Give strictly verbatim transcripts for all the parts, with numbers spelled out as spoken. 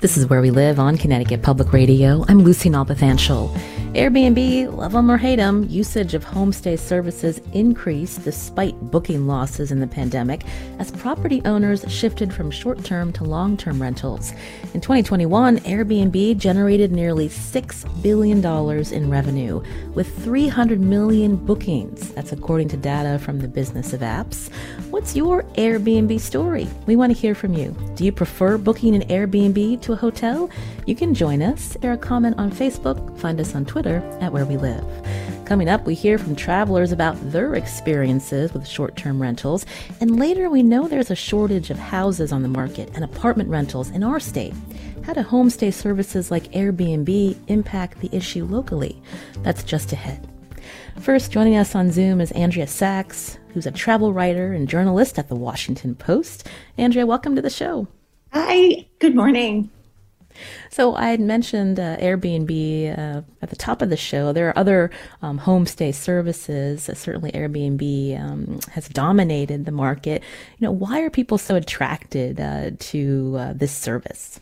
This is Where We Live on Connecticut Public Radio. I'm Lucy Nalbethanchel. Airbnb, love them or hate them, usage of homestay services increased despite booking losses in the pandemic as property owners shifted from short-term to long-term rentals. In twenty twenty-one, Airbnb generated nearly six billion dollars in revenue with three hundred million bookings. That's according to data from the Business of Apps. What's your Airbnb story? We want to hear from you. Do you prefer booking an Airbnb to a hotel? You can join us. Share a comment on Facebook. Find us on Twitter. Twitter at Where We Live. Coming up, we hear from travelers about their experiences with short-term rentals, and later we know there's a shortage of houses on the market and apartment rentals in our state. How do homestay services like Airbnb impact the issue locally? That's just ahead. First, joining us on Zoom is Andrea Sachs, who's a travel writer and journalist at the Washington Post. Andrea, welcome to the show. Hi, good morning. So I had mentioned uh, Airbnb uh, at the top of the show. There are other um, homestay services. Uh, certainly Airbnb um, has dominated the market. You know, why are people so attracted uh, to uh, this service?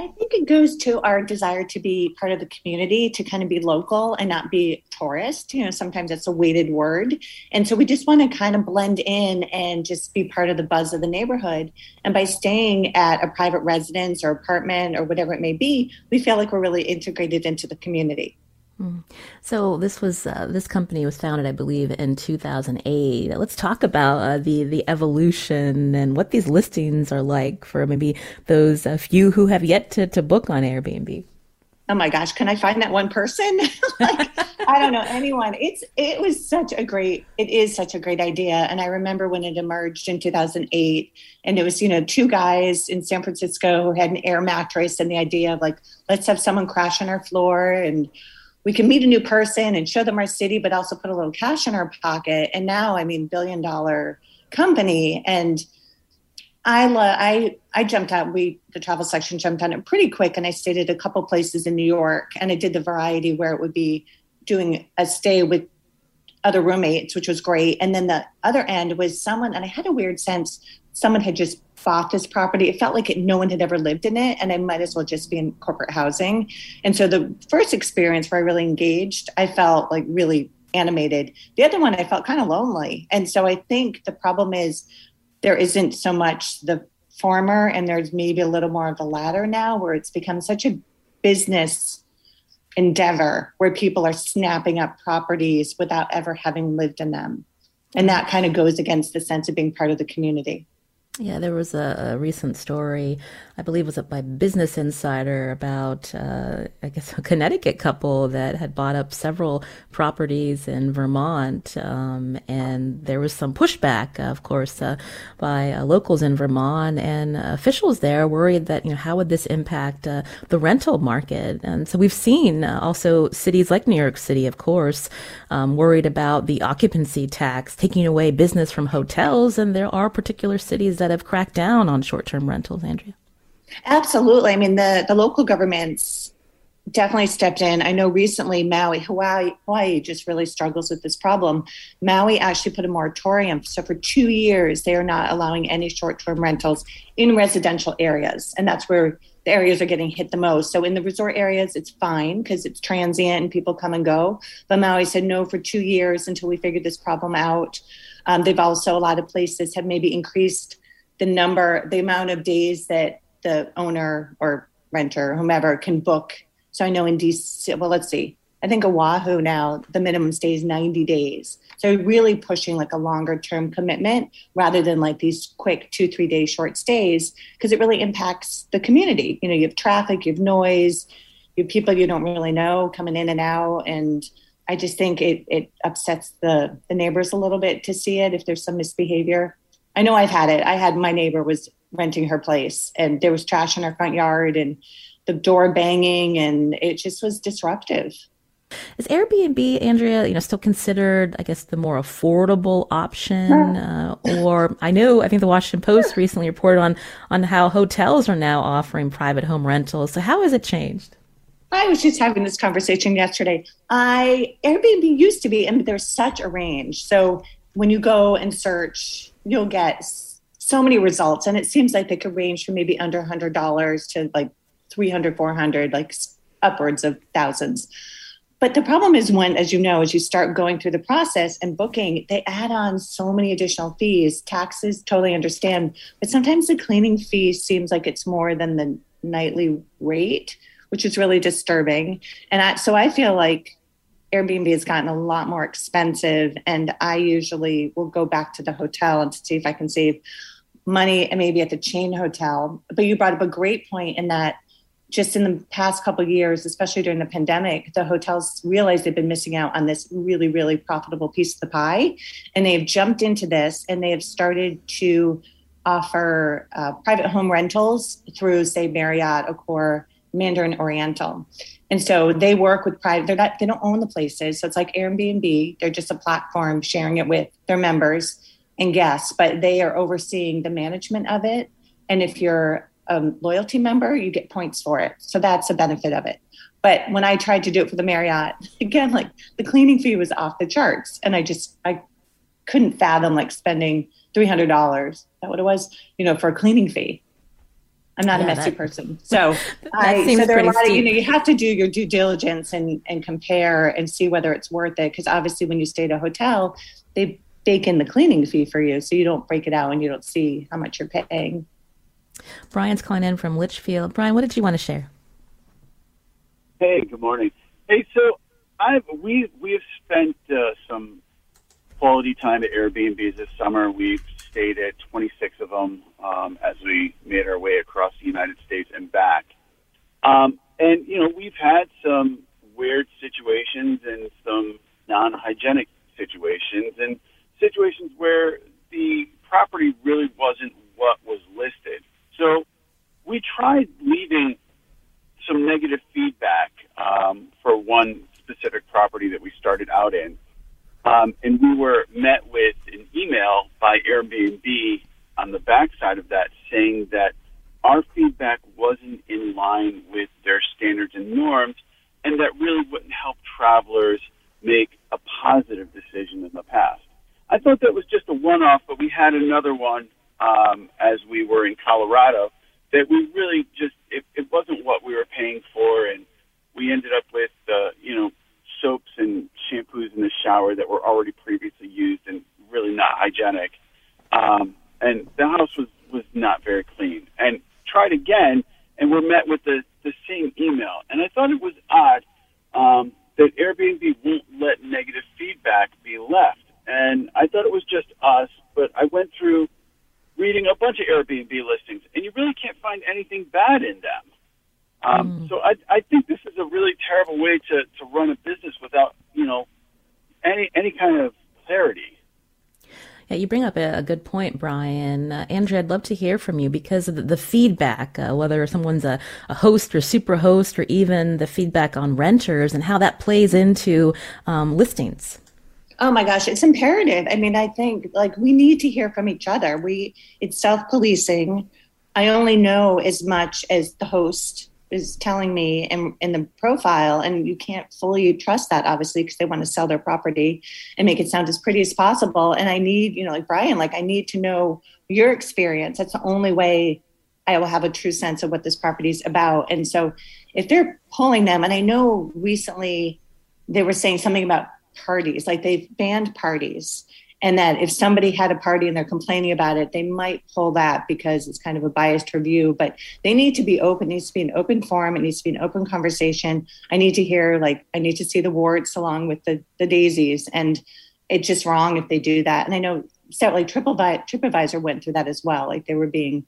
I think it goes to our desire to be part of the community, to kind of be local and not be tourist. You know, sometimes that's a weighted word. And so we just want to kind of blend in and just be part of the buzz of the neighborhood. And by staying at a private residence or apartment or whatever it may be, we feel like we're really integrated into the community. So this was uh, this company was founded, I believe, in two thousand eight. Let's talk about uh, the the evolution and what these listings are like for maybe those uh, few who have yet to, to book on Airbnb. Oh my gosh, can I find that one person? like, I don't know anyone. It's it was such a great, it is such a great idea. And I remember when it emerged in two thousand eight, and it was, you know, two guys in San Francisco who had an air mattress and the idea of like, let's have someone crash on our floor and we can meet a new person and show them our city, but also put a little cash in our pocket. And now, I mean, billion dollar company. And I, lo- I, I jumped out. We, the travel section jumped on it pretty quick. And I stayed at a couple places in New York, and I did the variety where it would be doing a stay with other roommates, which was great. And then the other end was someone, and I had a weird sense someone had just bought this property. It felt like it, no one had ever lived in it, and I might as well just be in corporate housing. And so the first experience where I really engaged, I felt like really animated. The other one, I felt kind of lonely. And so I think the problem is there isn't so much the former, and there's maybe a little more of the latter now, where it's become such a business endeavor where people are snapping up properties without ever having lived in them. And that kind of goes against the sense of being part of the community. Yeah, there was a, a recent story, I believe was up by Business Insider, about, uh, I guess, a Connecticut couple that had bought up several properties in Vermont. Um, and there was some pushback, of course, uh, by uh, locals in Vermont. And uh, officials there worried that, you know, how would this impact uh, the rental market? And so we've seen uh, also cities like New York City, of course, um, worried about the occupancy tax taking away business from hotels. And there are particular cities that have cracked down on short-term rentals, Andrea. Absolutely. I mean, the, the local governments definitely stepped in. I know recently Maui, Hawaii, Hawaii just really struggles with this problem. Maui actually put a moratorium. So for two years, they are not allowing any short-term rentals in residential areas. And that's where the areas are getting hit the most. So in the resort areas, it's fine because it's transient and people come and go. But Maui said no for two years until we figured this problem out. Um, they've also, a lot of places have maybe increased the number, the amount of days that the owner or renter, whomever, can book. So I know in D C, well, let's see, I think Oahu now, the minimum stay is ninety days. So really pushing like a longer term commitment rather than like these quick two, three day short stays, because it really impacts the community. You know, you have traffic, you have noise, you have people you don't really know coming in and out. And I just think it it upsets the, the neighbors a little bit to see it if there's some misbehavior. I know I've had it. I had my neighbor was renting her place and there was trash in her front yard and the door banging, and it just was disruptive. Is Airbnb, Andrea, you know, still considered, I guess, the more affordable option? Uh, or I know, I think the Washington Post recently reported on on how hotels are now offering private home rentals. So how has it changed? I was just having this conversation yesterday. I Airbnb used to be, and there's such a range. So when you go and search, you'll get so many results, and it seems like they could range from maybe under one hundred dollars to like three hundred, four hundred, like upwards of thousands. But the problem is when, as you know, as you start going through the process and booking, they add on so many additional fees, taxes, totally understand. But sometimes the cleaning fee seems like it's more than the nightly rate, which is really disturbing. And I, so I feel like Airbnb has gotten a lot more expensive, and I usually will go back to the hotel and to see if I can save money and maybe at the chain hotel. But you brought up a great point in that just in the past couple of years, especially during the pandemic, the hotels realized they've been missing out on this really, really profitable piece of the pie. And they've jumped into this and they have started to offer uh, private home rentals through, say, Marriott, Accor, Mandarin Oriental. And so they work with private, they're not, they don't own the places. So it's like Airbnb, they're just a platform sharing it with their members and guests, but they are overseeing the management of it. And if you're a loyalty member, you get points for it. So that's a benefit of it. But when I tried to do it for the Marriott, again, like the cleaning fee was off the charts. And I just, I couldn't fathom like spending three hundred dollars. Is that what it was? You know, for a cleaning fee. I'm not yeah, a messy that, person. So, I, so there are a lot of, you know, you have to do your due diligence and, and compare and see whether it's worth it. Because obviously when you stay at a hotel, they bake in the cleaning fee for you. So you don't break it out and you don't see how much you're paying. Brian's calling in from Litchfield. Brian, what did you want to share? Hey, good morning. Hey, so I've we we've spent uh, some quality time at Airbnbs this summer. We've stayed at twenty-six of them um, as we made our way across the United States and back. Um, and you know, we've had some weird situations and some non-hygienic situations and situations where the property really wasn't what was listed. So we tried leaving some negative feedback um, for one specific property that we started out in. Um, and we were met with an email by Airbnb on the backside of that saying that our feedback wasn't in line with their standards and norms, and that really wouldn't help travelers make a positive decision in the past. I thought that was just a one-off, but we had another one Um, as we were in Colorado, that we really just, it, it wasn't what we were paying for. And we ended up with, uh, you know, soaps and shampoos in the shower that were already previously used and really not hygienic. Um, and the house was, was not very clean. And tried again, and we're met with the, the same email. And I thought it was odd um, that Airbnb won't let negative feedback be left. And I thought it was just us, but I went through reading a bunch of Airbnb listings, and you really can't find anything bad in them. Um, mm. So I, I think this is a really terrible way to, to run a business without, you know, any any kind of clarity. Yeah, you bring up a, a good point, Brian. Uh, Andrea, I'd love to hear from you because of the, the feedback, uh, whether someone's a, a host or super host, or even the feedback on renters and how that plays into um, listings. Oh my gosh, it's imperative. I mean, I think like we need to hear from each other. We it's self-policing. I only know as much as the host is telling me in, in the profile, and you can't fully trust that, obviously, because they want to sell their property and make it sound as pretty as possible. And I need, you know, like Brian, like I need to know your experience. That's the only way I will have a true sense of what this property is about. And so if they're pulling them, and I know recently they were saying something about parties, like they've banned parties, and that if somebody had a party and they're complaining about it, they might pull that because it's kind of a biased review. But they need to be open. It needs to be an open forum. It needs to be an open conversation. I need to hear, like, I need to see the warts along with the, the daisies, and it's just wrong if they do that. And I know, so like TripAdvisor went through that as well. Like they were being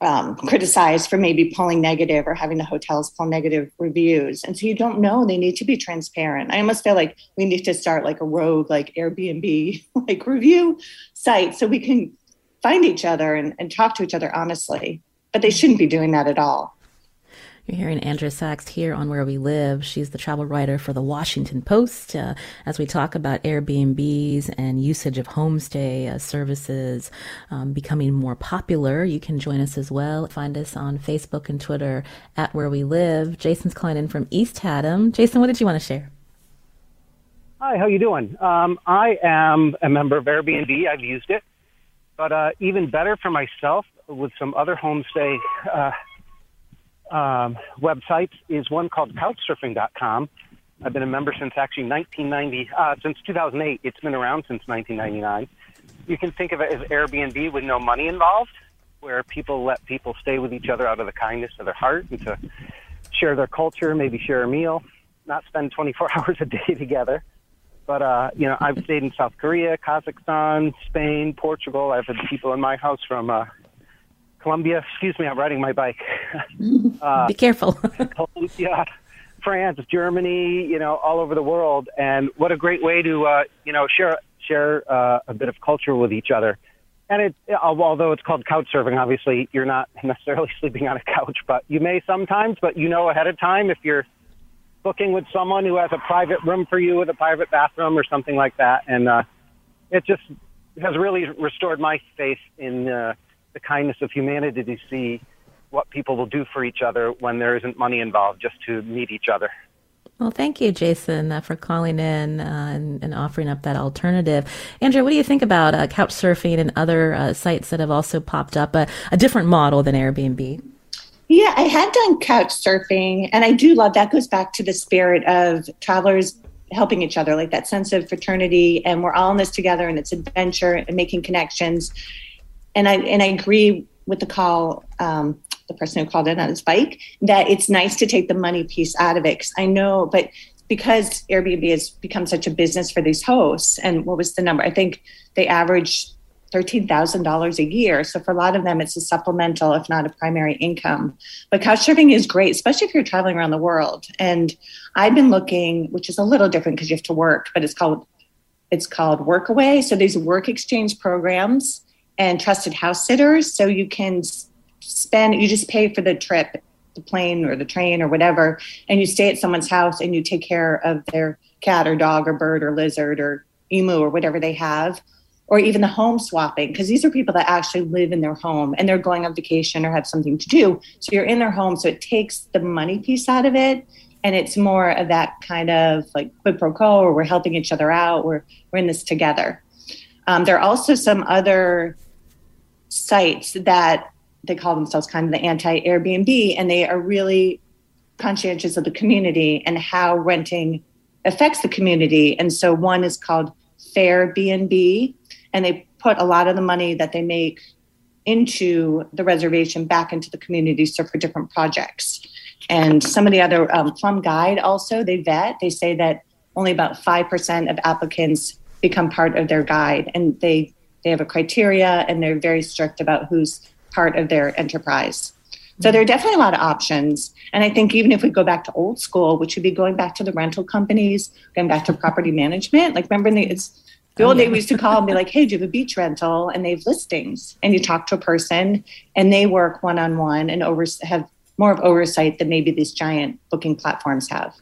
um, criticized for maybe pulling negative or having the hotels pull negative reviews. And so you don't know, they need to be transparent. I almost feel like we need to start like a rogue, like Airbnb, like review site so we can find each other and, and talk to each other honestly, but they shouldn't be doing that at all. You're hearing Andrea Sachs here on Where We Live. She's the travel writer for the Washington Post. Uh, as we talk about Airbnbs and usage of homestay uh, services um, becoming more popular, you can join us as well. Find us on Facebook and Twitter at Where We Live. Jason's calling in from East Haddam. Jason, what did you want to share? Hi, how you doing? Um, I am a member of Airbnb. I've used it. But uh, even better for myself with some other homestay uh Um, websites is one called couch surfing dot com. I've been a member since actually nineteen ninety, uh, since two thousand eight. It's been around since nineteen ninety-nine. You can think of it as Airbnb with no money involved, where people let people stay with each other out of the kindness of their heart and to share their culture, maybe share a meal, not spend twenty-four hours a day together. But, uh, you know, I've stayed in South Korea, Kazakhstan, Spain, Portugal. I've had people in my house from, uh, Colombia, excuse me, I'm riding my bike. Uh, Be careful. Colombia, France, Germany, you know, all over the world. And what a great way to, uh, you know, share share uh, a bit of culture with each other. And it, although it's called couch surfing, obviously, you're not necessarily sleeping on a couch, but you may sometimes, but you know ahead of time if you're booking with someone who has a private room for you with a private bathroom or something like that. And uh, it just has really restored my faith in uh the kindness of humanity to see what people will do for each other when there isn't money involved, just to meet each other. Well, thank you, Jason, uh, for calling in uh, and, and offering up that alternative. Andrea, what do you think about uh, couchsurfing and other uh, sites that have also popped up, uh, a different model than Airbnb? Yeah, I had done couchsurfing, and I do love that. Goes back to the spirit of travelers helping each other, like that sense of fraternity, and we're all in this together, and it's adventure and making connections. And I and I agree with the call, um, the person who called in on his bike, that it's nice to take the money piece out of it. Cause I know, but because Airbnb has become such a business for these hosts, and what was the number? I think they average thirteen thousand dollars a year. So for a lot of them, it's a supplemental, if not a primary income. But couchsurfing is great, especially if you're traveling around the world. And I've been looking, which is a little different because you have to work, but it's called it's called Workaway. So these work exchange programs and trusted house sitters. So you can spend, you just pay for the trip, the plane or the train or whatever, and you stay at someone's house and you take care of their cat or dog or bird or lizard or emu or whatever they have, or even the home swapping, because these are people that actually live in their home and they're going on vacation or have something to do. So you're in their home. So it takes the money piece out of it. And it's more of that kind of like quid pro quo, or we're helping each other out. We're, we're in this together. Um, there are also some other sites that they call themselves kind of the anti-Airbnb, and they are really conscientious of the community and how renting affects the community. And so one is called Fairbnb, and they put a lot of the money that they make into the reservation back into the community, so for different projects. And some of the other, um, Plum Guide also, they vet, they say that only about five percent of applicants become part of their guide, and they They have a criteria, and they're very strict about who's part of their enterprise. So there are definitely a lot of options. And I think even if we go back to old school, which would be going back to the rental companies, going back to property management, like remember in the, it's, the old oh, yeah. day we used to call and be like, hey, do you have a beach rental? And they have listings, and you talk to a person, and they work one-on-one and over, have more of oversight than maybe these giant booking platforms have.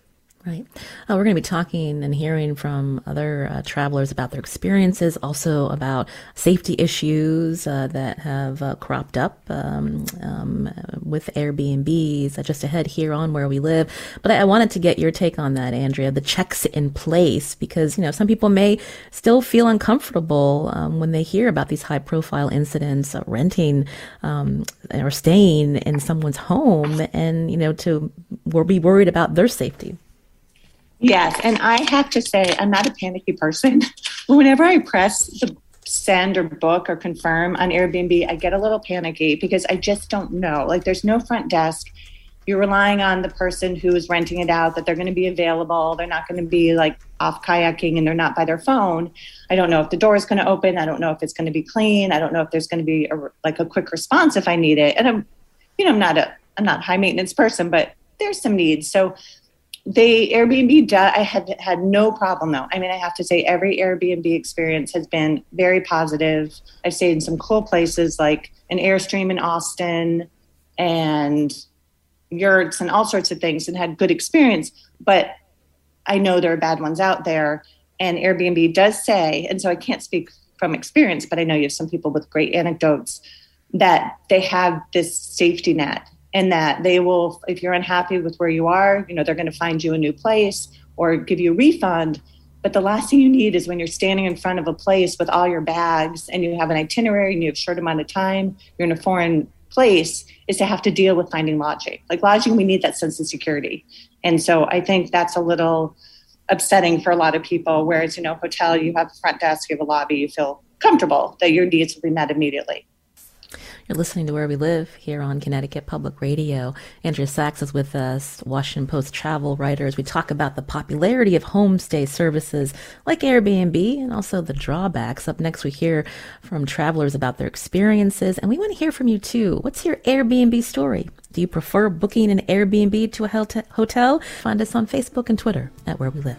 Right. Uh, we're going to be talking and hearing from other uh, travelers about their experiences, also about safety issues uh, that have uh, cropped up um, um, with Airbnbs uh, just ahead here on Where We Live. But I, I wanted to get your take on that, Andrea, the checks in place, because, you know, some people may still feel uncomfortable um, when they hear about these high profile incidents, uh, renting um, or staying in someone's home, and, you know, to we'll be worried about their safety. Yes. And I have to say, I'm not a panicky person. Whenever I press the send or book or confirm on Airbnb, I get a little panicky because I just don't know. Like, there's no front desk. you're relying on the person who is renting it out, that they're going to be available. They're not going to be like off kayaking and they're not by their phone. I don't know if the door is going to open. I don't know if it's going to be clean. I don't know if there's going to be a, like a quick response if I need it. And I'm, you know, I'm not a, I'm not a high maintenance person, but there's some needs. So they Airbnb, do, I had had no problem though. I mean, I have to say every Airbnb experience has been very positive. I've stayed in some cool places like an Airstream in Austin and yurts and all sorts of things and had good experience, but I know there are bad ones out there. And Airbnb does say, and so I can't speak from experience, but I know you have some people with great anecdotes, that they have this safety net and that they will, if you're unhappy with where you are, you know, they're going to find you a new place or give you a refund. But the last thing you need is when you're standing in front of a place with all your bags and you have an itinerary and you have a short amount of time, you're in a foreign place, is to have to deal with finding lodging. Like lodging, we need that sense of security. And so I think that's a little upsetting for a lot of people, whereas, you know, hotel, you have a front desk, you have a lobby, you feel comfortable that your needs will be met immediately. You're listening to Where We Live here on Connecticut Public Radio. Andrea Sachs is with us, Washington Post travel writer, as we talk about the popularity of homestay services like Airbnb and also the drawbacks. Up next, we hear from travelers about their experiences, and we want to hear from you too. What's your Airbnb story? Do you prefer booking an Airbnb to a hotel? Find us on Facebook and Twitter at Where We Live.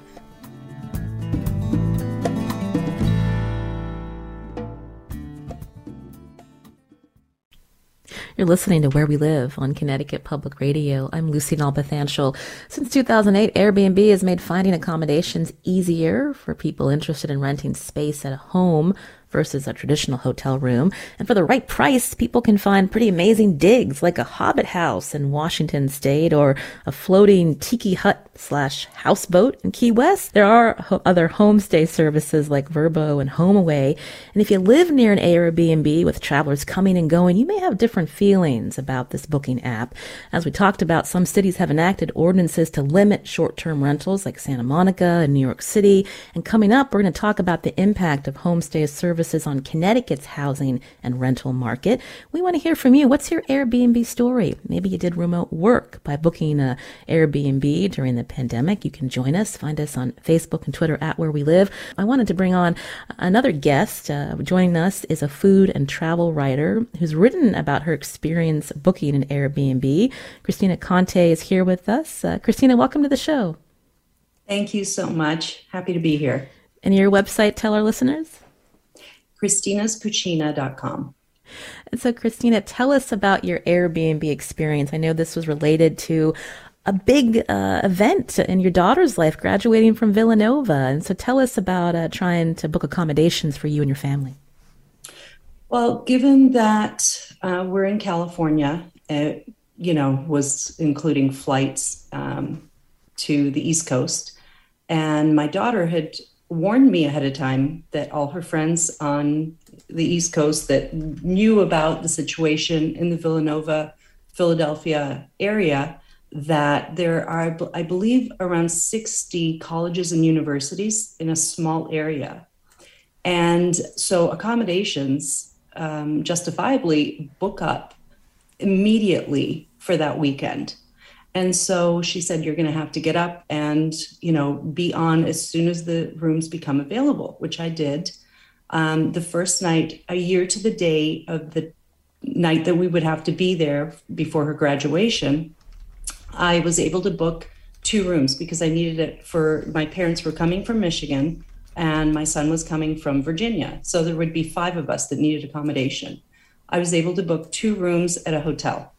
You're listening to Where We Live on Connecticut Public Radio. I'm Lucy Nalbethanchel. Since two thousand eight, Airbnb has made finding accommodations easier for people interested in renting space at a home versus a traditional hotel room. And for the right price, people can find pretty amazing digs like a hobbit house in Washington State or a floating tiki hut slash houseboat in Key West. There are ho- other homestay services like Vrbo and HomeAway. And if you live near an Airbnb with travelers coming and going, you may have different feelings about this booking app. As we talked about, some cities have enacted ordinances to limit short-term rentals like Santa Monica and New York City. And coming up, we're going to talk about the impact of homestay services on Connecticut's housing and rental market. We want to hear from you. What's your Airbnb story? Maybe you did remote work by booking an Airbnb during the pandemic. You can join us. Find us on Facebook and Twitter at Where We Live. I wanted to bring on another guest. Uh, joining us is a food and travel writer who's written about her experience booking an Airbnb. Christina Conte is here with us. Uh, Christina, welcome to the show. Thank you so much. Happy to be here. And your website, tell our listeners? christinas puccina dot com. And so, Christina, tell us about your Airbnb experience. I know this was related to a big uh, event in your daughter's life, graduating from Villanova. And so tell us about uh, trying to book accommodations for you and your family. Well, given that uh, we're in California, it, you know, was including flights um, to the East Coast, and my daughter had warned me ahead of time that all her friends on the East Coast that knew about the situation in the Villanova, Philadelphia area, that there are, I believe, around sixty colleges and universities in a small area. And so accommodations um, justifiably book up immediately for that weekend. And so she said, you're going to have to get up and, you know, be on as soon as the rooms become available, which I did. Um, the first night, a year to the day of the night that we would have to be there before her graduation, I was able to book two rooms because I needed it for, my parents were coming from Michigan and my son was coming from Virginia. So there would be five of us that needed accommodation. I was able to book two rooms at a hotel.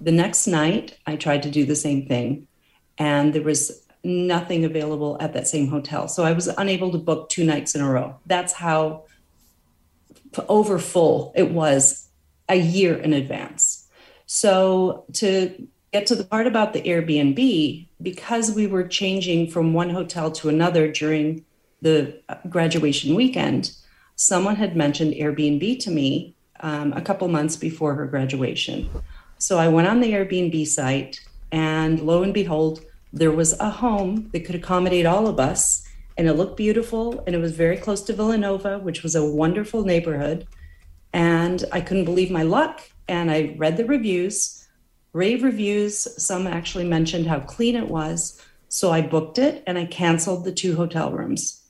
The next night, I tried to do the same thing, and there was nothing available at that same hotel. So I was unable to book two nights in a row. That's how over full it was a year in advance. So to get to the part about the Airbnb, because we were changing from one hotel to another during the graduation weekend, someone had mentioned Airbnb to me um, a couple months before her graduation. So I went on the Airbnb site, and lo and behold, there was a home that could accommodate all of us, and it looked beautiful, and it was very close to Villanova, which was a wonderful neighborhood. And I couldn't believe my luck, and I read the reviews, rave reviews. Some actually mentioned how clean it was. So I booked it and I canceled the two hotel rooms.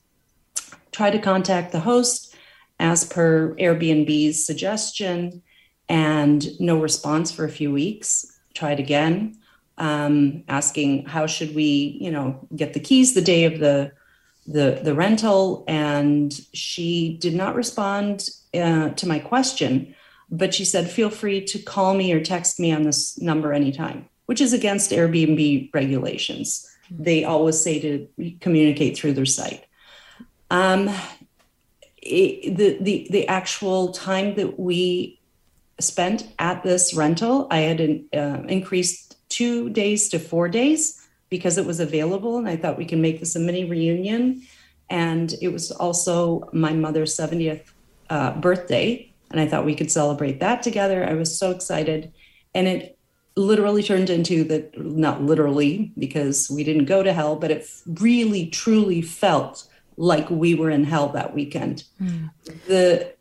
Tried to contact the host as per Airbnb's suggestion, and no response for a few weeks. Tried again, um, asking how should we, you know, get the keys the day of the the, the rental, and she did not respond uh, to my question. But she said, feel free to call me or text me on this number anytime, which is against Airbnb regulations. They always say to communicate through their site. Um, it, the, the, the actual time that we spent at this rental, I had an, uh, increased two days to four days because it was available. And I thought we can make this a mini reunion. And it was also my mother's seventieth uh, birthday. And I thought we could celebrate that together. I was so excited. And it literally turned into the, not literally because we didn't go to hell, but it really truly felt like we were in hell that weekend. Mm. The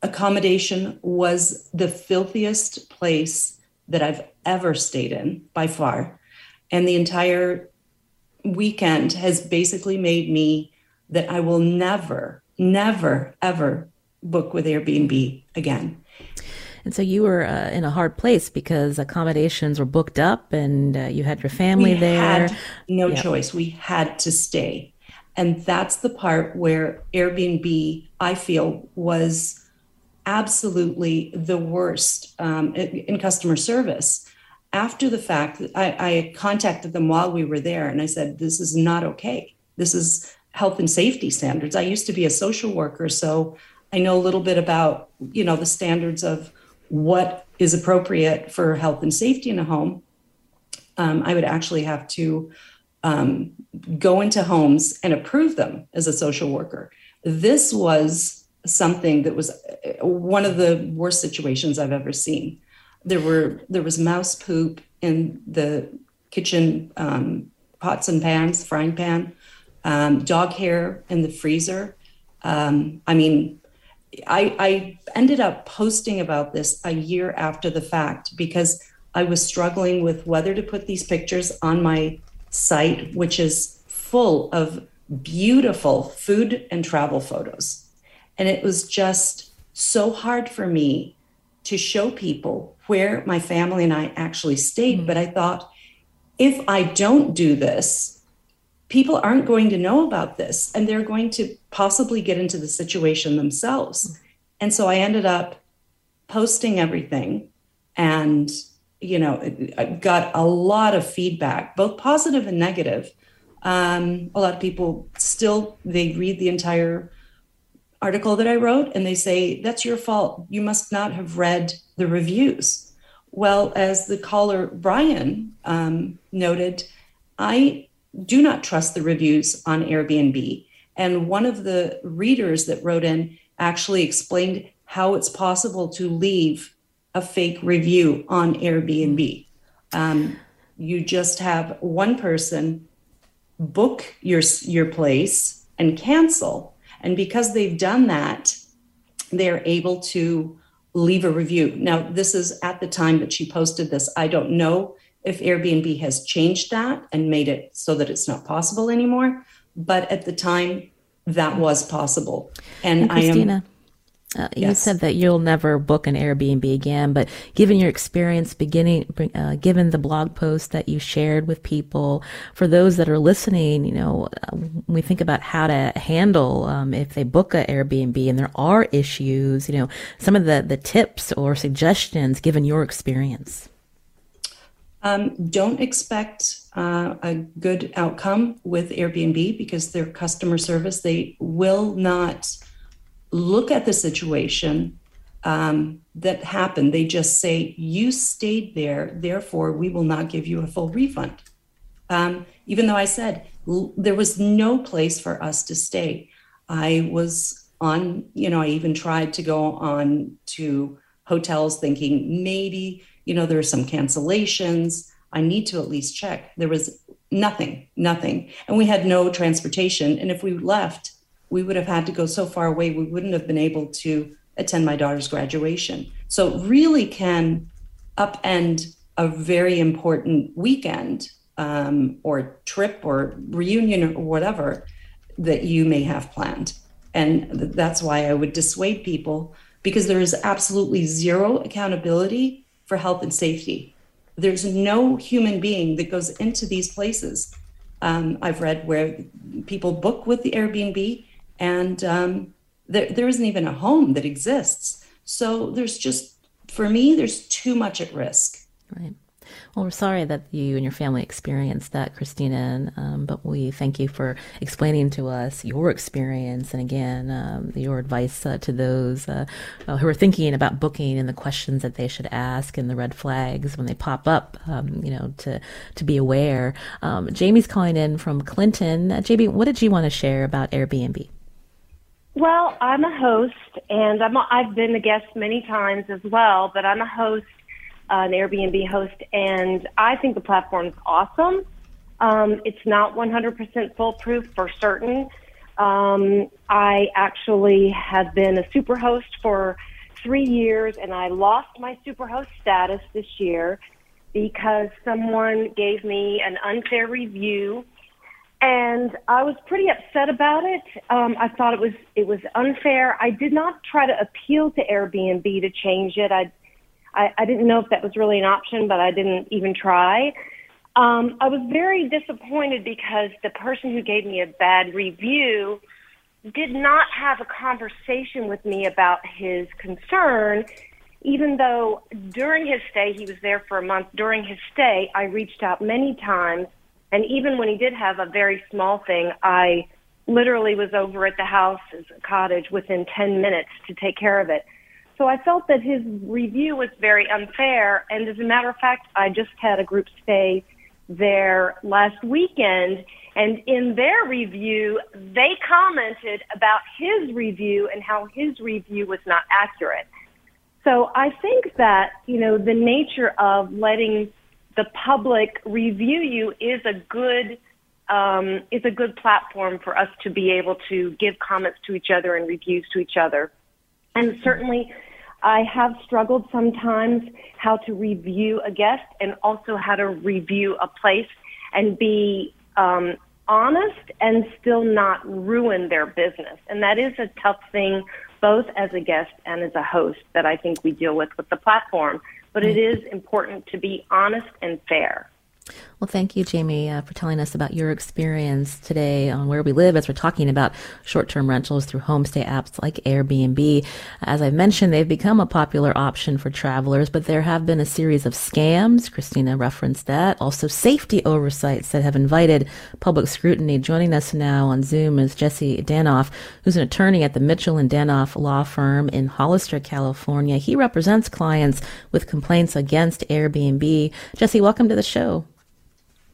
accommodation was the filthiest place that I've ever stayed in by far. And the entire weekend has basically made me that I will never, never, ever book with Airbnb again. And so you were uh, in a hard place because accommodations were booked up and uh, you had your family we there. Had no yeah. choice. We had to stay. And that's the part where Airbnb, I feel, was absolutely the worst um, in customer service. After the fact, I, I contacted them while we were there and I said, this is not okay. This is health and safety standards. I used to be a social worker, so I know a little bit about, you know, the standards of what is appropriate for health and safety in a home. Um, I would actually have to um, go into homes and approve them as a social worker. This was something that was one of the worst situations I've ever seen. There were there was mouse poop in the kitchen um, pots and pans, frying pan, um, dog hair in the freezer. Um, I mean. I, I ended up posting about this a year after the fact because I was struggling with whether to put these pictures on my site, which is full of beautiful food and travel photos. And it was just so hard for me to show people where my family and I actually stayed. Mm-hmm. But I thought, if I don't do this, people aren't going to know about this and they're going to possibly get into the situation themselves. And so I ended up posting everything and, you know, I got a lot of feedback, both positive and negative. Um, a lot of people still, they read the entire article that I wrote and they say, that's your fault. You must not have read the reviews. Well, as the caller Brian um, noted, I do not trust the reviews on Airbnb. And one of the readers that wrote in actually explained how it's possible to leave a fake review on Airbnb. Um, you just have one person book your, your place and cancel. And because they've done that, they're able to leave a review. Now, this is at the time that she posted this. I don't know if Airbnb has changed that and made it so that it's not possible anymore. But at the time, that was possible. And, and Christina, I am, uh, yes. You said that you'll never book an Airbnb again, but given your experience beginning, uh, given the blog post that you shared with people, for those that are listening, you know, we think about how to handle um, if they book an Airbnb and there are issues, you know, some of the, the tips or suggestions given your experience. Um, don't expect uh, a good outcome with Airbnb because their customer service, they will not look at the situation um, that happened. They just say, you stayed there, therefore we will not give you a full refund. Um, even though I said l- there was no place for us to stay. I was on, you know, I even tried to go on to hotels thinking maybe, you know, there are some cancellations. I need to at least check. There was nothing, nothing. And we had no transportation. And if we left, we would have had to go so far away, we wouldn't have been able to attend my daughter's graduation. So it really can upend a very important weekend um, or trip or reunion or whatever that you may have planned. And that's why I would dissuade people, because there is absolutely zero accountability for health and safety. There's no human being that goes into these places. Um, I've read where people book with the Airbnb and um, there, there isn't even a home that exists. So there's just, for me, there's too much at risk. Right. Well, we're sorry that you and your family experienced that, Christina, um, but we thank you for explaining to us your experience and, again, um, your advice uh, to those uh, uh, who are thinking about booking and the questions that they should ask and the red flags when they pop up, um, you know, to, to be aware. Um, Jamie's calling in from Clinton. Uh, Jamie, what did you want to share about Airbnb? Well, I'm a host, and I'm a, I've been a guest many times as well, but I'm a host. Uh, an Airbnb host, and I think the platform is awesome. Um, it's not one hundred percent foolproof for certain. Um, I actually have been a super host for three years, and I lost my super host status this year because someone gave me an unfair review, and I was pretty upset about it. Um, I thought it was it was unfair. I did not try to appeal to Airbnb to change it. I I, I didn't know if that was really an option, but I didn't even try. Um, I was very disappointed because the person who gave me a bad review did not have a conversation with me about his concern, even though during his stay, he was there for a month, during his stay, I reached out many times. And even when he did have a very small thing, I literally was over at the house's cottage within ten minutes to take care of it. So I felt that his review was very unfair, and as a matter of fact, I just had a group stay there last weekend, and in their review, they commented about his review and how his review was not accurate. So I think that, you know, the nature of letting the public review you is a good um, is a good platform for us to be able to give comments to each other and reviews to each other. And certainly, I have struggled sometimes how to review a guest and also how to review a place and be um, honest and still not ruin their business. And that is a tough thing, both as a guest and as a host, that I think we deal with with the platform. But it is important to be honest and fair. Well, thank you, Jamie, uh, for telling us about your experience today on Where We Live as we're talking about short-term rentals through homestay apps like Airbnb. As I mentioned, they've become a popular option for travelers, but there have been a series of scams. Christina referenced that. Also, safety oversights that have invited public scrutiny. Joining us now on Zoom is Jesse Danoff, who's an attorney at the Mitchell and Danoff law firm in Hollister, California. He represents clients with complaints against Airbnb. Jesse, welcome to the show.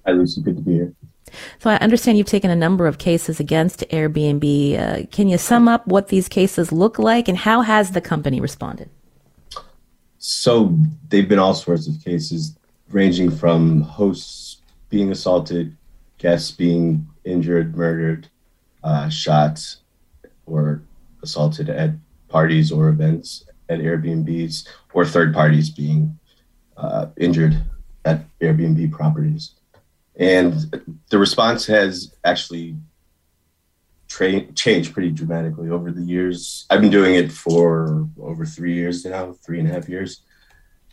Hi, Lucy. Good to be here. So I understand you've taken a number of cases against Airbnb. Uh, can you sum up what these cases look like, and how has the company responded? So they've been all sorts of cases, ranging from hosts being assaulted, guests being injured, murdered, uh, shot, or assaulted at parties or events at Airbnbs, or third parties being uh, injured at Airbnb properties. And the response has actually tra- changed pretty dramatically over the years. I've been doing it for over three years now, three and a half years.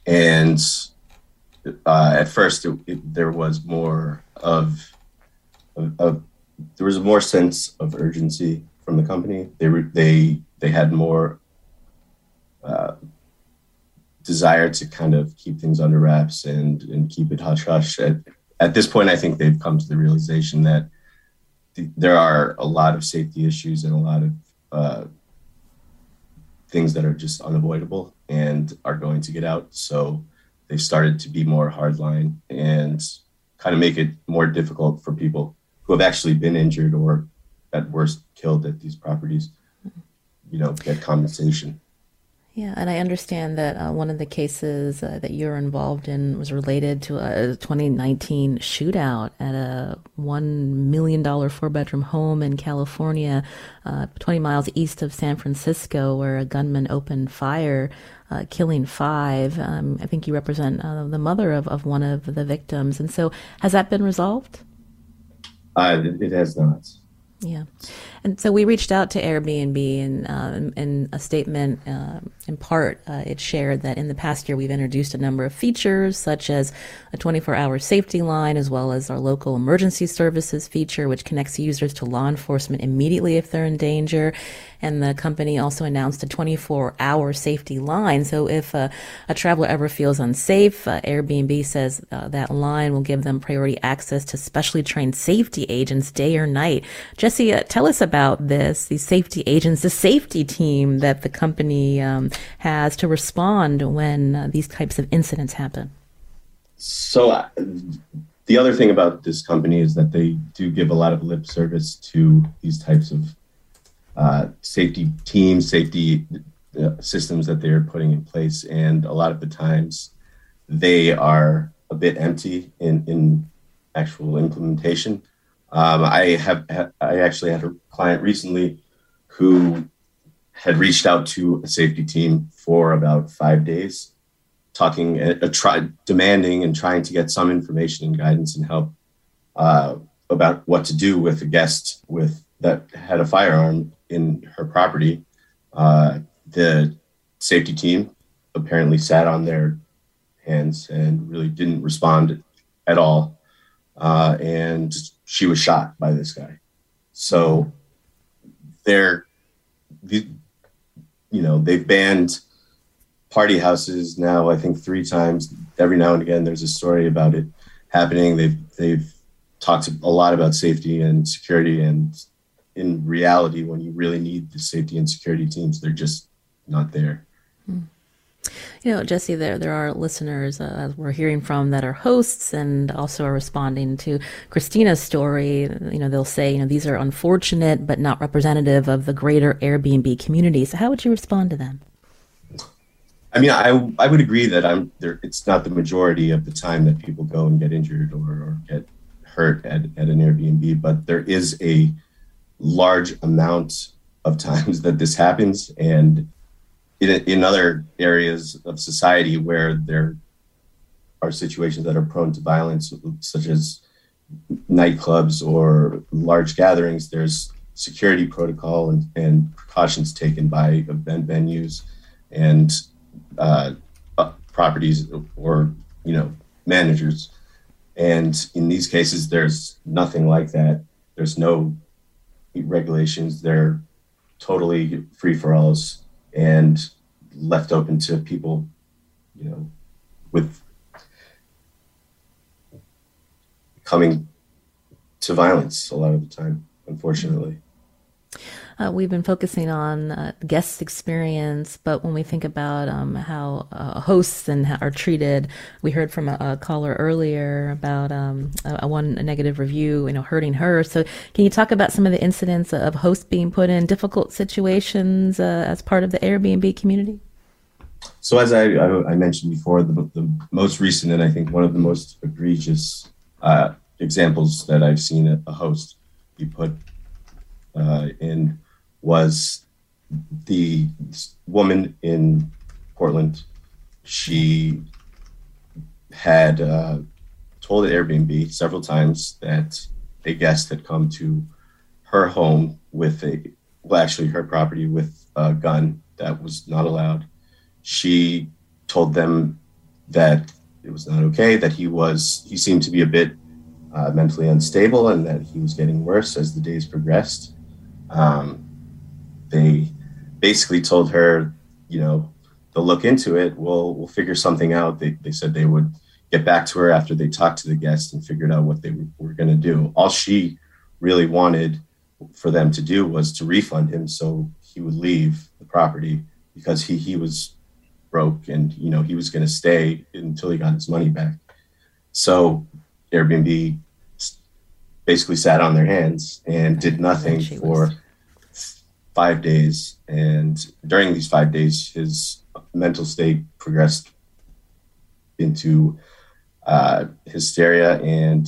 And uh, at first, it, it, there was more of, of, of there was a more sense of urgency from the company. They re- they they had more uh, desire to kind of keep things under wraps and and keep it hush hush. At, At this point, I think they've come to the realization that th- there are a lot of safety issues and a lot of uh, things that are just unavoidable and are going to get out. So they've started to be more hardline and kind of make it more difficult for people who have actually been injured or at worst killed at these properties, you know, get compensation. Yeah, and I understand that uh, one of the cases uh, that you're involved in was related to a twenty nineteen shootout at a one million dollar four-bedroom home in California, uh, twenty miles east of San Francisco, where a gunman opened fire, uh, killing five. Um, I think you represent uh, the mother of, of one of the victims. And so has that been resolved? Uh, it has not. Yeah. And so we reached out to Airbnb, and um, in a statement, uh, in part, uh, it shared that in the past year we've introduced a number of features such as a twenty-four hour safety line, as well as our local emergency services feature, which connects users to law enforcement immediately if they're in danger. And the company also announced a twenty-four hour safety line. So if uh, a traveler ever feels unsafe, uh, Airbnb says uh, that line will give them priority access to specially trained safety agents day or night. Jesse, uh, tell us about this, these safety agents, the safety team that the company um, has to respond when uh, these types of incidents happen. So uh, the other thing about this company is that they do give a lot of lip service to these types of Uh, safety teams, safety uh, systems that they're putting in place. And a lot of the times they are a bit empty in, in actual implementation. Um, I have, ha- I actually had a client recently who had reached out to a safety team for about five days, talking, a, a try, demanding and trying to get some information and guidance and help uh, about what to do with a guest with that had a firearm in her property. Uh, the safety team apparently sat on their hands and really didn't respond at all. Uh, and she was shot by this guy. So they're, you know, they've banned party houses now, I think three times. Every now and again, there's a story about it happening. They've, they've talked a lot about safety and security, and in reality, when you really need the safety and security teams, they're just not there. Mm. You know, Jesse, there there are listeners uh, we're hearing from that are hosts and also are responding to Christina's story. You know, they'll say, you know, these are unfortunate but not representative of the greater Airbnb community. So how would you respond to them? I mean, I I would agree that I'm there. It's not the majority of the time that people go and get injured or, or get hurt at, at an Airbnb, but there is a large amount of times that this happens, and in, in other areas of society where there are situations that are prone to violence, such as nightclubs or large gatherings, there's security protocol and, and precautions taken by event venues and uh, properties or, you know, managers. And in these cases, there's nothing like that. There's no regulations. They're totally free-for-alls and left open to people, you know, with coming to violence a lot of the time, unfortunately. Uh, we've been focusing on uh, guests' experience, but when we think about um, how uh, hosts and how are treated, we heard from a, a caller earlier about um, a, a one a negative review, you know, hurting her. So, can you talk about some of the incidents of hosts being put in difficult situations uh, as part of the Airbnb community? So, as I, I, I mentioned before, the, the most recent and I think one of the most egregious uh, examples that I've seen a, a host be put uh, in. Was the woman in Portland. She had uh, told at Airbnb several times that a guest had come to her home with a, well, actually her property with a gun that was not allowed. She told them that it was not okay, that he was, he seemed to be a bit uh, mentally unstable and that he was getting worse as the days progressed. Um, They basically told her, you know, they'll look into it. We'll we'll figure something out. They they said they would get back to her after they talked to the guest and figured out what they were going to do. All she really wanted for them to do was to refund him so he would leave the property, because he he was broke and, you know, he was going to stay until he got his money back. So Airbnb basically sat on their hands and did nothing for five days. And during these five days, his mental state progressed into uh, hysteria, and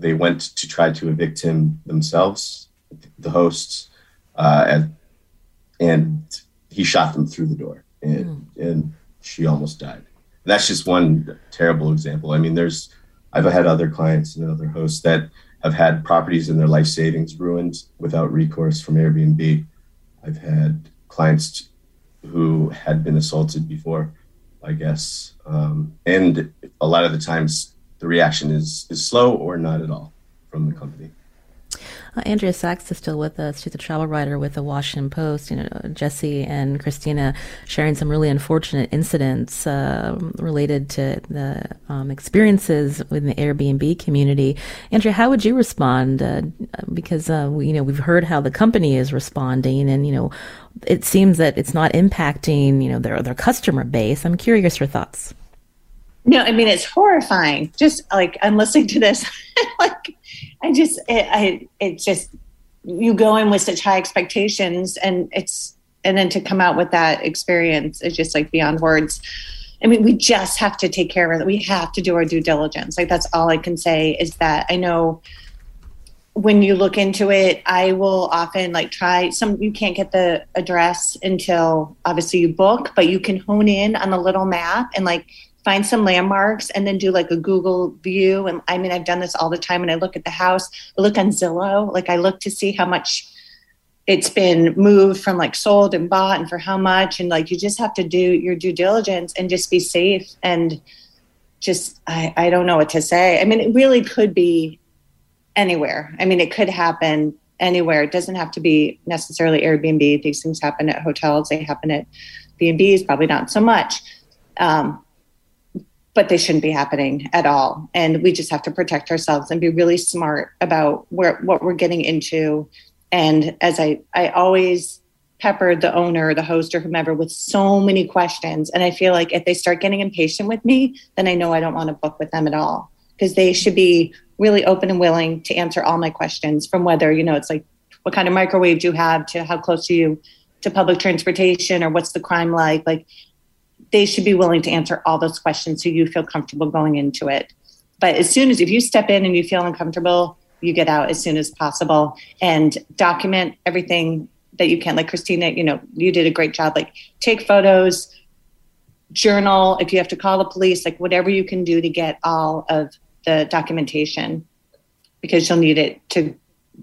they went to try to evict him themselves, the hosts, uh, and, and he shot them through the door, and, mm. and she almost died. That's just one terrible example. I mean, there's, I've had other clients and other hosts that have had properties and their life savings ruined without recourse from Airbnb. I've had clients who had been assaulted before, I guess. Um, and a lot of the times the reaction is, is slow or not at all from the company. Uh, Andrea Sachs is still with us. She's a travel writer with the Washington Post. You know, Jesse and Christina sharing some really unfortunate incidents uh, related to the um, experiences within the Airbnb community. Andrea, how would you respond? Uh, because uh, we, you know, we've heard how the company is responding, and you know, it seems that it's not impacting you know their their customer base. I'm curious your thoughts. No, I mean, it's horrifying. Just like I'm listening to this, like. I just, it, I, it's just, you go in with such high expectations, and it's, and then to come out with that experience is just like beyond words. I mean, we just have to take care of it. We have to do our due diligence. Like, that's all I can say, is that I know when you look into it, I will often like try some, you can't get the address until obviously you book, but you can hone in on the little map and like find some landmarks and then do like a Google view. And I mean, I've done this all the time. And I look at the house, I look on Zillow, like I look to see how much it's been moved from like sold and bought and for how much. And like, you just have to do your due diligence and just be safe. And just, I, I don't know what to say. I mean, it really could be anywhere. I mean, it could happen anywhere. It doesn't have to be necessarily Airbnb. These things happen at hotels. They happen at B and Bs, probably not so much. Um, But they shouldn't be happening at all. And we just have to protect ourselves and be really smart about where, what we're getting into. And as I, I always peppered the owner, the host, or whomever with so many questions. And I feel like if they start getting impatient with me, then I know I don't want to book with them at all, because they should be really open and willing to answer all my questions, from whether, you know, it's like, what kind of microwave do you have, to how close are you to public transportation, or what's the crime like? Like, they should be willing to answer all those questions so you feel comfortable going into it. But as soon as, if you step in and you feel uncomfortable, you get out as soon as possible, and document everything that you can. Like Christina, you know, you did a great job. Like, take photos, journal, if you have to call the police, like whatever you can do to get all of the documentation, because you'll need it to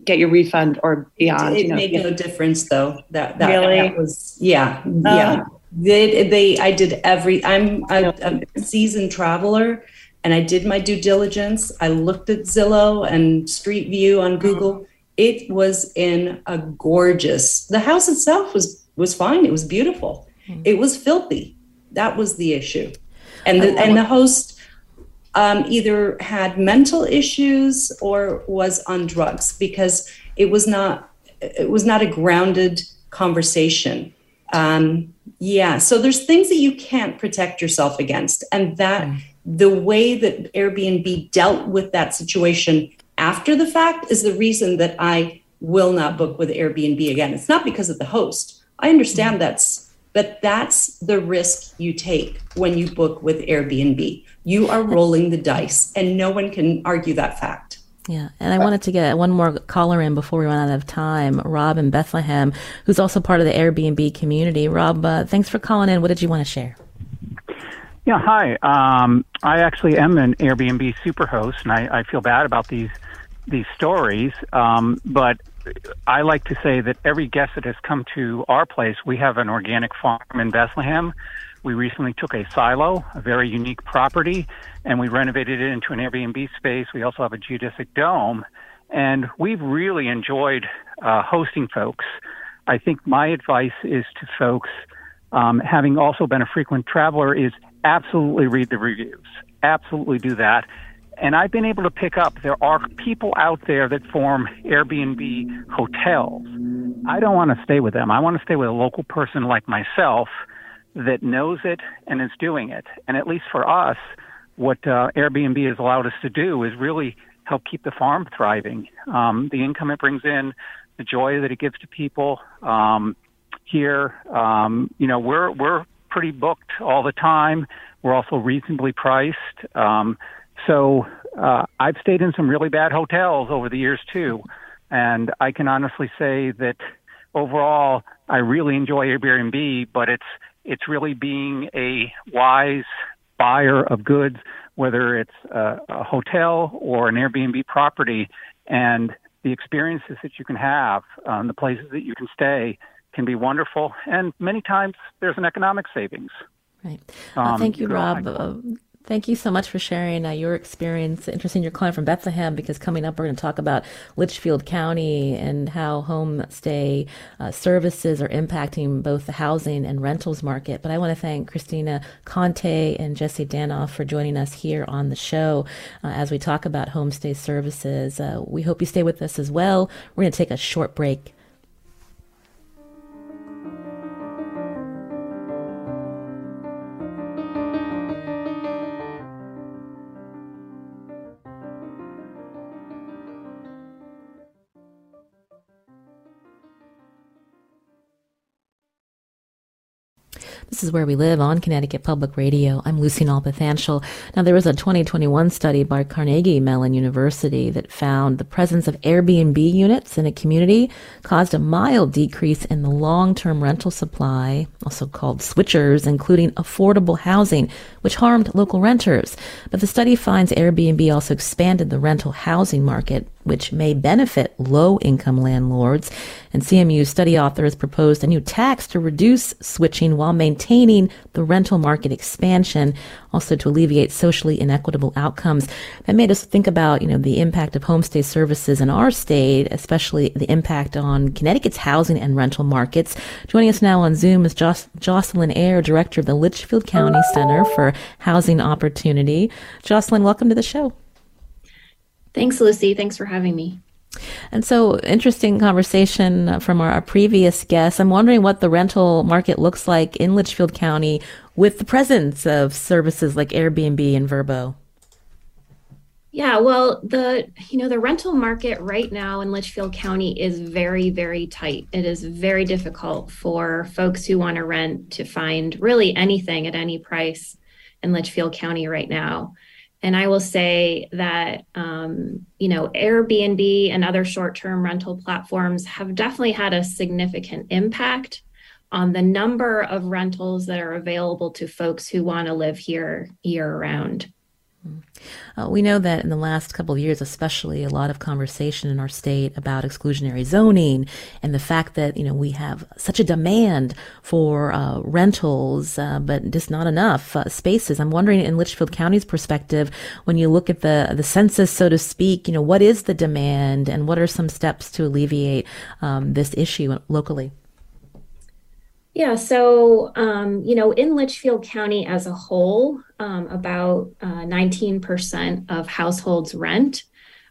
get your refund or beyond. It, it you know, made no difference though. That, that, really? that was, yeah, um, yeah. They, they, I did every, I'm a, a seasoned traveler, and I did my due diligence. I looked at Zillow and Street View on Google. It was in a gorgeous, the house itself was, was fine. It was beautiful. It was filthy. That was the issue. And the, and the host um, either had mental issues or was on drugs, because it was not, it was not a grounded conversation. Um, yeah. So there's things that you can't protect yourself against. And that mm. the way that Airbnb dealt with that situation after the fact is the reason that I will not book with Airbnb again. It's not because of the host. I understand mm. that's, but that's the risk you take when you book with Airbnb. You are rolling the dice, and no one can argue that fact. Yeah. And I wanted to get one more caller in before we run out of time. Rob in Bethlehem, who's also part of the Airbnb community. Rob, uh, thanks for calling in. What did you want to share? Yeah, hi. Um, I actually am an Airbnb superhost, and I, I feel bad about these these stories. Um, but I like to say that every guest that has come to our place, we have an organic farm in Bethlehem. We recently took a silo, a very unique property, and we renovated it into an Airbnb space. We also have a geodesic dome, and we've really enjoyed uh, hosting folks. I think my advice is to folks, um, having also been a frequent traveler, is absolutely read the reviews. Absolutely do that. And I've been able to pick up, there are people out there that form Airbnb hotels. I don't want to stay with them. I want to stay with a local person like myself that knows it and is doing it. And at least for us, what uh, Airbnb has allowed us to do is really help keep the farm thriving. Um, the income it brings in, the joy that it gives to people um, here. Um, you know, we're we're pretty booked all the time. We're also reasonably priced. Um, so uh, I've stayed in some really bad hotels over the years too, and I can honestly say that overall I really enjoy Airbnb, but it's it's really being a wise buyer of goods, whether it's a, a hotel or an Airbnb property, and the experiences that you can have on um, the places that you can stay can be wonderful. And many times there's an economic savings. Right. Um, well, thank you, so Rob. I, uh, thank you so much for sharing uh, your experience, interesting your client from Bethlehem, because coming up, we're going to talk about Litchfield County and how homestay uh, services are impacting both the housing and rentals market. But I want to thank Christina Conte and Jesse Danoff for joining us here on the show uh, as we talk about homestay services. Uh, we hope you stay with us as well. We're going to take a short break. This is Where We Live on Connecticut Public Radio. I'm Lucy Nalbethanchel. Now, there was a twenty twenty-one study by Carnegie Mellon University that found the presence of Airbnb units in a community caused a mild decrease in the long-term rental supply, also called switchers, including affordable housing, which harmed local renters. But the study finds Airbnb also expanded the rental housing market, which may benefit low-income landlords. And C M U's study authors proposed a new tax to reduce switching while maintaining the rental market expansion, also to alleviate socially inequitable outcomes. That made us think about, you know, the impact of homestay services in our state, especially the impact on Connecticut's housing and rental markets. Joining us now on Zoom is Joc- Jocelyn Ayer, director of the Litchfield County Center for Housing Opportunity. Jocelyn, welcome to the show. Thanks, Lucy. Thanks for having me. And so, interesting conversation from our, our previous guest. I'm wondering what the rental market looks like in Litchfield County with the presence of services like Airbnb and Vrbo. Yeah, well, the you know the rental market right now in Litchfield County is very, very tight. It is very difficult for folks who want to rent to find really anything at any price in Litchfield County right now. And I will say that, um, you know, Airbnb and other short-term rental platforms have definitely had a significant impact on the number of rentals that are available to folks who want to live here year-round. Uh, we know that in the last couple of years, especially, a lot of conversation in our state about exclusionary zoning and the fact that, you know, we have such a demand for uh, rentals, uh, but just not enough uh, spaces. I'm wondering, in Litchfield County's perspective, when you look at the the census, so to speak, you know, what is the demand and what are some steps to alleviate um, this issue locally? Yeah, so, um, you know, in Litchfield County as a whole, um, about uh, nineteen percent of households rent.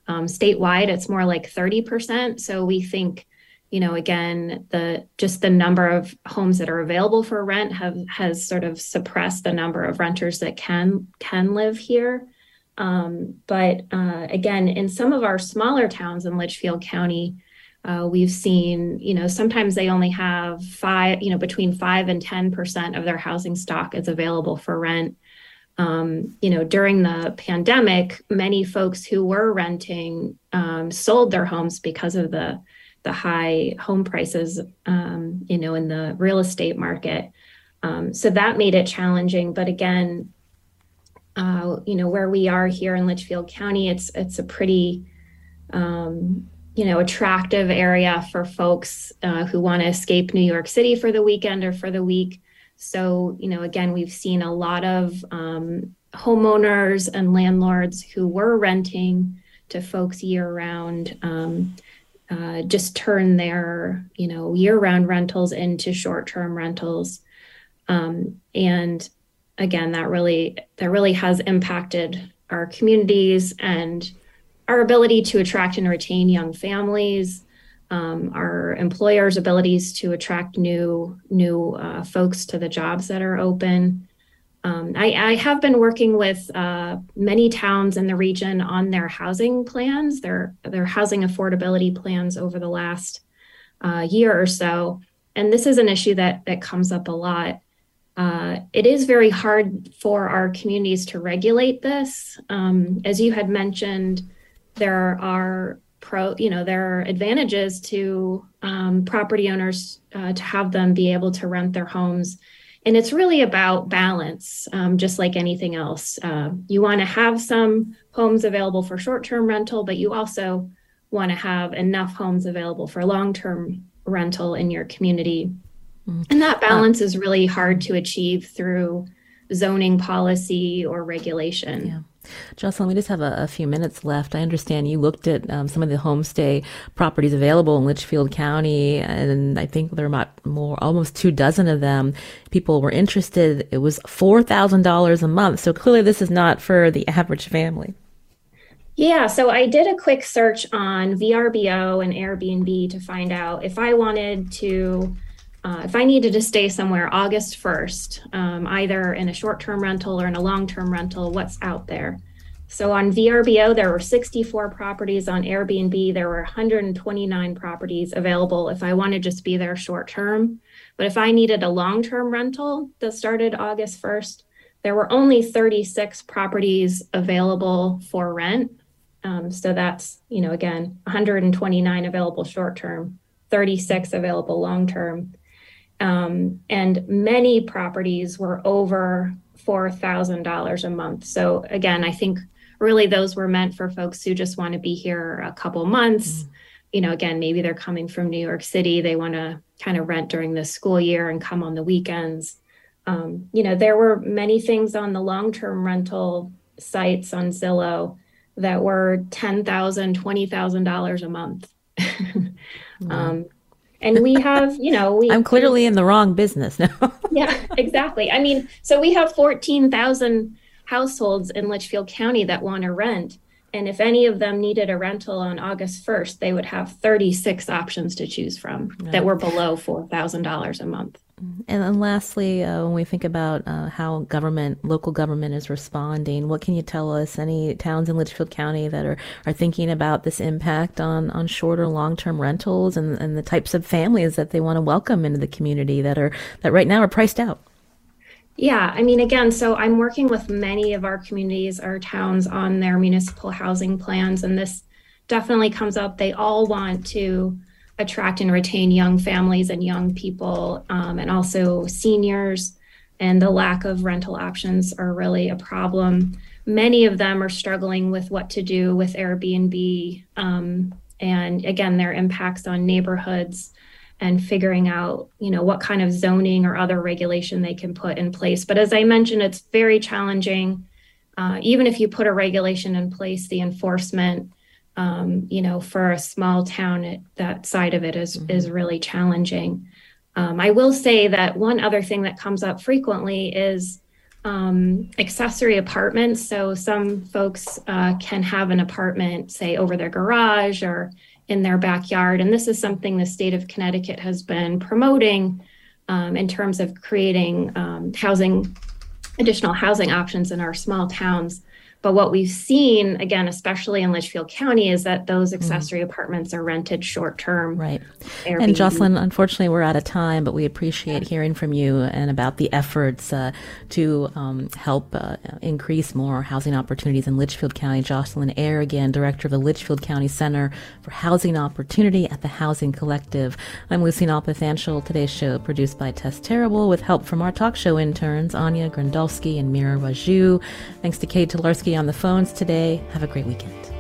Um, statewide, it's more like thirty percent. So we think, you know, again, the just the number of homes that are available for rent have has sort of suppressed the number of renters that can can live here. Um, but uh, again, in some of our smaller towns in Litchfield County, Uh, we've seen, you know, sometimes they only have five, you know, between five and ten percent of their housing stock is available for rent. Um, you know, during the pandemic, many folks who were renting um, sold their homes because of the the high home prices, um, you know, in the real estate market. Um, so that made it challenging. But again, uh, you know, where we are here in Litchfield County, it's it's a pretty um you know, attractive area for folks uh, who want to escape New York City for the weekend or for the week. So, you know, again, we've seen a lot of um, homeowners and landlords who were renting to folks year round, um, uh, just turn their, you know, year round rentals into short term rentals. Um, and again, that really, that really has impacted our communities and our ability to attract and retain young families, um, our employers' abilities to attract new new uh, folks to the jobs that are open. Um, I, I have been working with uh, many towns in the region on their housing plans, their their housing affordability plans over the last uh, year or so. And this is an issue that that comes up a lot. Uh, it is very hard for our communities to regulate this. Um, as you had mentioned, there are pro, you know, there are advantages to um, property owners uh, to have them be able to rent their homes. And it's really about balance, um, just like anything else. Uh, you want to have some homes available for short-term rental, but you also want to have enough homes available for long-term rental in your community. And that balance is really hard to achieve through zoning policy or regulation. Yeah. Jocelyn, we just have a, a few minutes left. I understand you looked at um, some of the homestay properties available in Litchfield County, and I think there are about more, almost two dozen of them. People were interested. It was four thousand dollars a month. So clearly this is not for the average family. Yeah, so I did a quick search on Vrbo and Airbnb to find out if I wanted to Uh, if I needed to stay somewhere August first, um, either in a short-term rental or in a long-term rental, what's out there? So on Vrbo, there were sixty-four properties. On Airbnb, there were one hundred twenty-nine properties available if I want to just be there short-term. But if I needed a long-term rental that started August first, there were only thirty-six properties available for rent. Um, so that's, you know, again, one hundred twenty-nine available short-term, thirty-six available long-term. Um, and many properties were over four thousand dollars a month. So again, I think really those were meant for folks who just want to be here a couple months. Mm-hmm. You know, again, maybe they're coming from New York City. They want to kind of rent during the school year and come on the weekends. Um, you know, there were many things on the long-term rental sites on Zillow that were ten thousand dollars, twenty thousand dollars a month. Mm-hmm. um, And we have, you know, we, I'm clearly in the wrong business now. Yeah, exactly. I mean, so we have fourteen thousand households in Litchfield County that want to rent. And if any of them needed a rental on August first, they would have thirty-six options to choose from right. that were below four thousand dollars a month. And then lastly, uh, when we think about uh, how government, local government is responding, what can you tell us? Any towns in Litchfield County that are, are thinking about this impact on, on short or long-term rentals and, and the types of families that they want to welcome into the community that are that right now are priced out? Yeah, I mean, again, so I'm working with many of our communities or towns on their municipal housing plans, and this definitely comes up. They all want to attract and retain young families and young people, um, and also seniors, and the lack of rental options are really a problem. Many of them are struggling with what to do with Airbnb, um, and again, their impacts on neighborhoods and figuring out, you know, what kind of zoning or other regulation they can put in place. But as I mentioned, it's very challenging. Uh, even if you put a regulation in place, the enforcement Um, you know, for a small town, it, that side of it is, mm-hmm. is really challenging. Um, I will say that one other thing that comes up frequently is um, accessory apartments. So some folks uh, can have an apartment, say, over their garage or in their backyard. And this is something the state of Connecticut has been promoting um, in terms of creating um, housing, additional housing options in our small towns. But what we've seen, again, especially in Litchfield County, is that those accessory mm. apartments are rented short-term. Right. Airbnb. And Jocelyn, unfortunately, we're out of time, but we appreciate hearing from you and about the efforts uh, to um, help uh, increase more housing opportunities in Litchfield County. Jocelyn Ayer, again, Director of the Litchfield County Center for Housing Opportunity at the Housing Collective. I'm Lucy Nalbethanchel. Today's show produced by Tess Terrible with help from our talk show interns, Anya Grandolski and Mira Raju. Thanks to Kate Tolarski on the phones today. Have a great weekend.